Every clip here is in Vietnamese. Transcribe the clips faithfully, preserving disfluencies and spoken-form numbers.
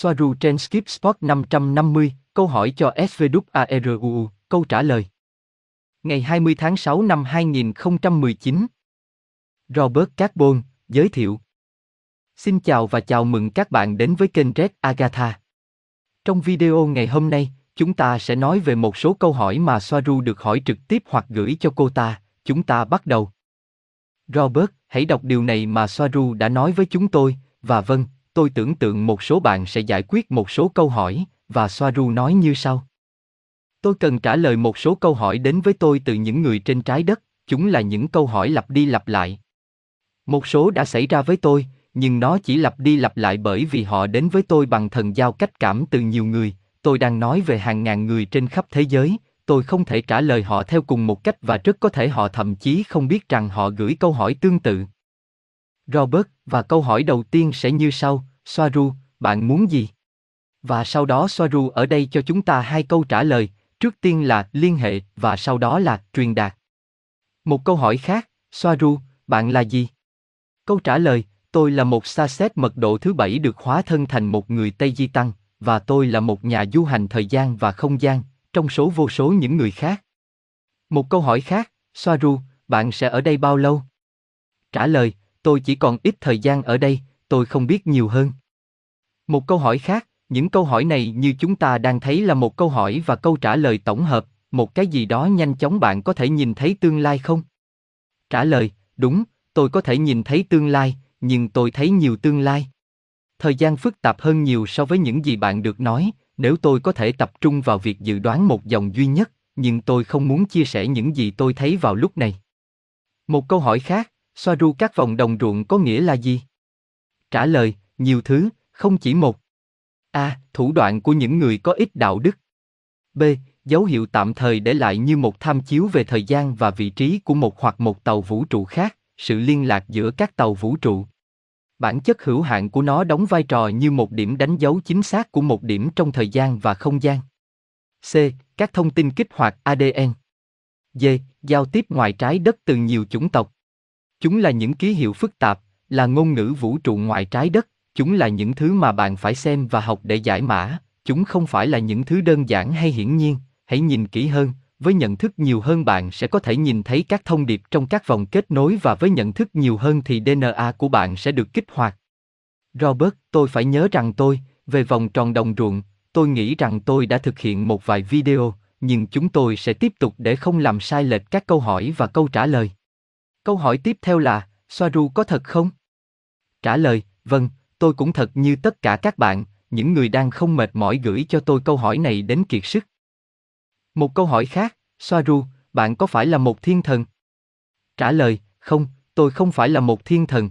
Swaruu trên Skip Spot năm trăm năm mươi, câu hỏi cho Swaruu, câu trả lời. Ngày hai mươi tháng sáu năm hai nghìn không trăm mười chín. Robert Carbon, giới thiệu. Xin chào và chào mừng các bạn đến với kênh Red Agatha. Trong video ngày hôm nay, chúng ta sẽ nói về một số câu hỏi mà Swaruu được hỏi trực tiếp hoặc gửi cho cô ta. Chúng ta bắt đầu. Robert, hãy đọc điều này mà Swaruu đã nói với chúng tôi, và vâng, tôi tưởng tượng một số bạn sẽ giải quyết một số câu hỏi, và Swaruu nói như sau. Tôi cần trả lời một số câu hỏi đến với tôi từ những người trên trái đất, chúng là những câu hỏi lặp đi lặp lại. Một số đã xảy ra với tôi, nhưng nó chỉ lặp đi lặp lại bởi vì họ đến với tôi bằng thần giao cách cảm từ nhiều người. Tôi đang nói về hàng ngàn người trên khắp thế giới, tôi không thể trả lời họ theo cùng một cách và rất có thể họ thậm chí không biết rằng họ gửi câu hỏi tương tự. Robert, và câu hỏi đầu tiên sẽ như sau, Swaruu, bạn muốn gì? Và sau đó Swaruu ở đây cho chúng ta hai câu trả lời, trước tiên là liên hệ và sau đó là truyền đạt. Một câu hỏi khác, Swaruu, bạn là gì? Câu trả lời, tôi là một sa sét mật độ thứ bảy được hóa thân thành một người Tây Di Tăng, và tôi là một nhà du hành thời gian và không gian, trong số vô số những người khác. Một câu hỏi khác, Swaruu, bạn sẽ ở đây bao lâu? Trả lời, tôi chỉ còn ít thời gian ở đây, tôi không biết nhiều hơn. Một câu hỏi khác, những câu hỏi này như chúng ta đang thấy là một câu hỏi và câu trả lời tổng hợp, một cái gì đó nhanh chóng. Bạn có thể nhìn thấy tương lai không? Trả lời, đúng, tôi có thể nhìn thấy tương lai, nhưng tôi thấy nhiều tương lai. Thời gian phức tạp hơn nhiều so với những gì bạn được nói, nếu tôi có thể tập trung vào việc dự đoán một dòng duy nhất, nhưng tôi không muốn chia sẻ những gì tôi thấy vào lúc này. Một câu hỏi khác, Swaruu, các vòng đồng ruộng có nghĩa là gì? Trả lời, nhiều thứ, không chỉ một. A. Thủ đoạn của những người có ít đạo đức. B. Dấu hiệu tạm thời để lại như một tham chiếu về thời gian và vị trí của một hoặc một tàu vũ trụ khác, sự liên lạc giữa các tàu vũ trụ. Bản chất hữu hạn của nó đóng vai trò như một điểm đánh dấu chính xác của một điểm trong thời gian và không gian. C. Các thông tin kích hoạt a đê en. D. Giao tiếp ngoài trái đất từ nhiều chủng tộc. Chúng là những ký hiệu phức tạp, là ngôn ngữ vũ trụ ngoài trái đất, chúng là những thứ mà bạn phải xem và học để giải mã, chúng không phải là những thứ đơn giản hay hiển nhiên, hãy nhìn kỹ hơn, với nhận thức nhiều hơn bạn sẽ có thể nhìn thấy các thông điệp trong các vòng kết nối và với nhận thức nhiều hơn thì đê en a của bạn sẽ được kích hoạt. Robert, tôi phải nhớ rằng tôi, về vòng tròn đồng ruộng, tôi nghĩ rằng tôi đã thực hiện một vài video, nhưng chúng tôi sẽ tiếp tục để không làm sai lệch các câu hỏi và câu trả lời. Câu hỏi tiếp theo là, Swaruu có thật không? Trả lời, vâng, tôi cũng thật như tất cả các bạn, những người đang không mệt mỏi gửi cho tôi câu hỏi này đến kiệt sức. Một câu hỏi khác, Swaruu, bạn có phải là một thiên thần? Trả lời, không, tôi không phải là một thiên thần.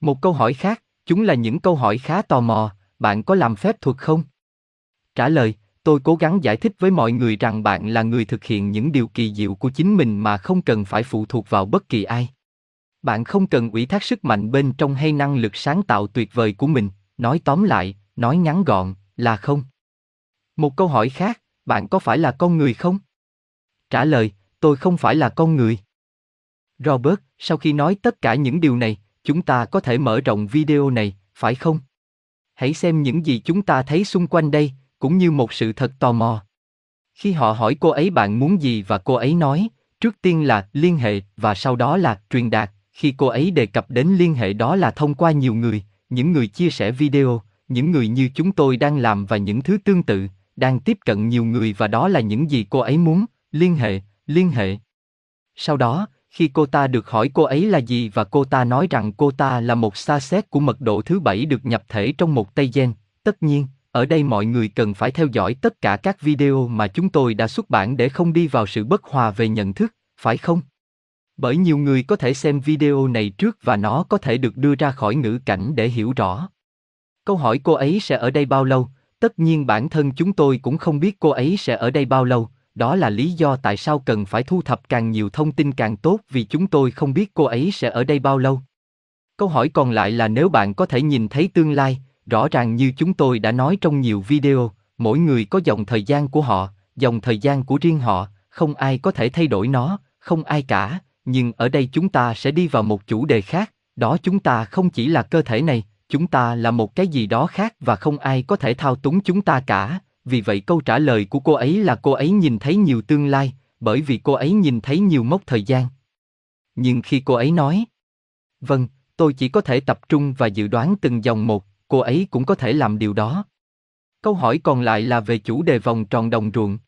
Một câu hỏi khác, chúng là những câu hỏi khá tò mò, bạn có làm phép thuật không? Trả lời, tôi cố gắng giải thích với mọi người rằng bạn là người thực hiện những điều kỳ diệu của chính mình mà không cần phải phụ thuộc vào bất kỳ ai. Bạn không cần ủy thác sức mạnh bên trong hay năng lực sáng tạo tuyệt vời của mình, nói tóm lại, nói ngắn gọn, là không. Một câu hỏi khác, bạn có phải là con người không? Trả lời, tôi không phải là con người. Robert, sau khi nói tất cả những điều này, chúng ta có thể mở rộng video này, phải không? Hãy xem những gì chúng ta thấy xung quanh đây, cũng như một sự thật tò mò. Khi họ hỏi cô ấy bạn muốn gì và cô ấy nói, trước tiên là liên hệ và sau đó là truyền đạt. Khi cô ấy đề cập đến liên hệ đó là thông qua nhiều người, những người chia sẻ video, những người như chúng tôi đang làm và những thứ tương tự, đang tiếp cận nhiều người và đó là những gì cô ấy muốn, liên hệ, liên hệ. Sau đó, khi cô ta được hỏi cô ấy là gì và cô ta nói rằng cô ta là một sa sét của mật độ thứ bảy được nhập thể trong một Tây Gen, tất nhiên. Ở đây mọi người cần phải theo dõi tất cả các video mà chúng tôi đã xuất bản để không đi vào sự bất hòa về nhận thức, phải không? Bởi nhiều người có thể xem video này trước và nó có thể được đưa ra khỏi ngữ cảnh để hiểu rõ. Câu hỏi cô ấy sẽ ở đây bao lâu? Tất nhiên bản thân chúng tôi cũng không biết cô ấy sẽ ở đây bao lâu. Đó là lý do tại sao cần phải thu thập càng nhiều thông tin càng tốt vì chúng tôi không biết cô ấy sẽ ở đây bao lâu. Câu hỏi còn lại là nếu bạn có thể nhìn thấy tương lai, rõ ràng như chúng tôi đã nói trong nhiều video, mỗi người có dòng thời gian của họ, dòng thời gian của riêng họ, không ai có thể thay đổi nó, không ai cả, nhưng ở đây chúng ta sẽ đi vào một chủ đề khác, đó chúng ta không chỉ là cơ thể này, Chúng ta là một cái gì đó khác và không ai có thể thao túng chúng ta cả, vì vậy câu trả lời của cô ấy là cô ấy nhìn thấy nhiều tương lai, bởi vì cô ấy nhìn thấy nhiều mốc thời gian. Nhưng khi cô ấy nói, vâng, tôi chỉ có thể tập trung và dự đoán từng dòng một, cô ấy cũng có thể làm điều đó. Câu hỏi còn lại là về chủ đề vòng tròn đồng ruộng.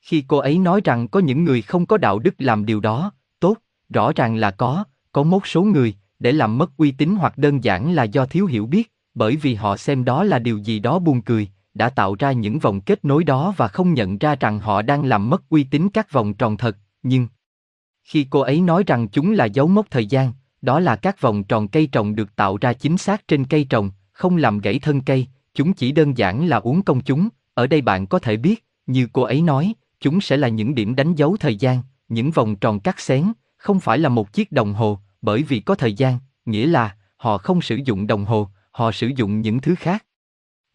Khi cô ấy nói rằng có những người không có đạo đức làm điều đó, tốt, rõ ràng là có, có một số người, để làm mất uy tín hoặc đơn giản là do thiếu hiểu biết, bởi vì họ xem đó là điều gì đó buồn cười, đã tạo ra những vòng kết nối đó và không nhận ra rằng họ đang làm mất uy tín các vòng tròn thật, nhưng khi cô ấy nói rằng chúng là dấu mốc thời gian, đó là các vòng tròn cây trồng được tạo ra chính xác trên cây trồng, không làm gãy thân cây, chúng chỉ đơn giản là uốn cong chúng, ở đây bạn có thể biết, như cô ấy nói, chúng sẽ là những điểm đánh dấu thời gian, những vòng tròn cắt xén, không phải là một chiếc đồng hồ, bởi vì có thời gian, nghĩa là họ không sử dụng đồng hồ, họ sử dụng những thứ khác.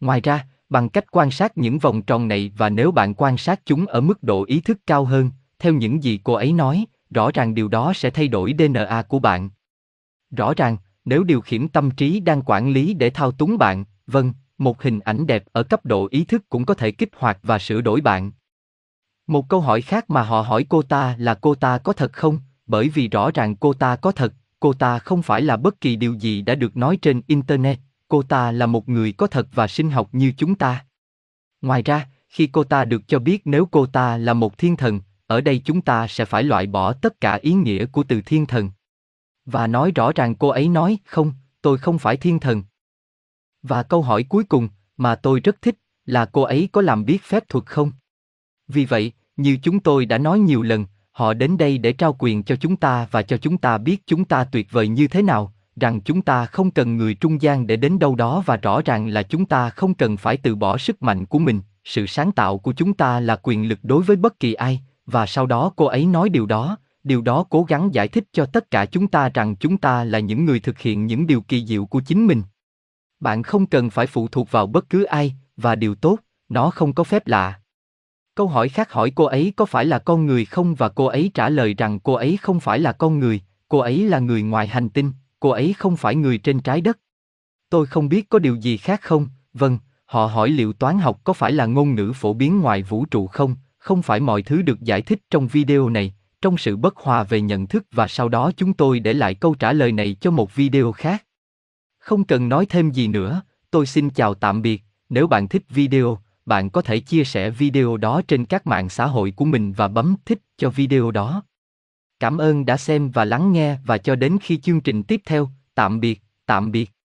Ngoài ra, bằng cách quan sát những vòng tròn này và nếu bạn quan sát chúng ở mức độ ý thức cao hơn, theo những gì cô ấy nói, rõ ràng điều đó sẽ thay đổi đê en a của bạn. Rõ ràng, nếu điều khiển tâm trí đang quản lý để thao túng bạn, vâng, một hình ảnh đẹp ở cấp độ ý thức cũng có thể kích hoạt và sửa đổi bạn. Một câu hỏi khác mà họ hỏi cô ta là cô ta có thật không? Bởi vì rõ ràng cô ta có thật, cô ta không phải là bất kỳ điều gì đã được nói trên Internet, cô ta là một người có thật và sinh học như chúng ta. Ngoài ra, khi cô ta được cho biết nếu cô ta là một thiên thần, ở đây chúng ta sẽ phải loại bỏ tất cả ý nghĩa của từ thiên thần. Và nói rõ ràng cô ấy nói, không, tôi không phải thiên thần. Và câu hỏi cuối cùng mà tôi rất thích là cô ấy có làm biết phép thuật không? Vì vậy, như chúng tôi đã nói nhiều lần, họ đến đây để trao quyền cho chúng ta và cho chúng ta biết chúng ta tuyệt vời như thế nào, rằng chúng ta không cần người trung gian để đến đâu đó và rõ ràng là chúng ta không cần phải từ bỏ sức mạnh của mình, sự sáng tạo của chúng ta là quyền lực đối với bất kỳ ai, và sau đó cô ấy nói điều đó, điều đó cố gắng giải thích cho tất cả chúng ta rằng chúng ta là những người thực hiện những điều kỳ diệu của chính mình. Bạn không cần phải phụ thuộc vào bất cứ ai, và điều tốt, nó không có phép lạ. Câu hỏi khác hỏi cô ấy có phải là con người không và cô ấy trả lời rằng cô ấy không phải là con người, cô ấy là người ngoài hành tinh, cô ấy không phải người trên trái đất. Tôi không biết có điều gì khác không, vâng, họ hỏi liệu toán học có phải là ngôn ngữ phổ biến ngoài vũ trụ không, không phải mọi thứ được giải thích trong video này, trong sự bất hòa về nhận thức và sau đó chúng tôi để lại câu trả lời này cho một video khác. Không cần nói thêm gì nữa, tôi xin chào tạm biệt, nếu bạn thích video, bạn có thể chia sẻ video đó trên các mạng xã hội của mình và bấm thích cho video đó. Cảm ơn đã xem và lắng nghe và cho đến khi chương trình tiếp theo, tạm biệt, tạm biệt.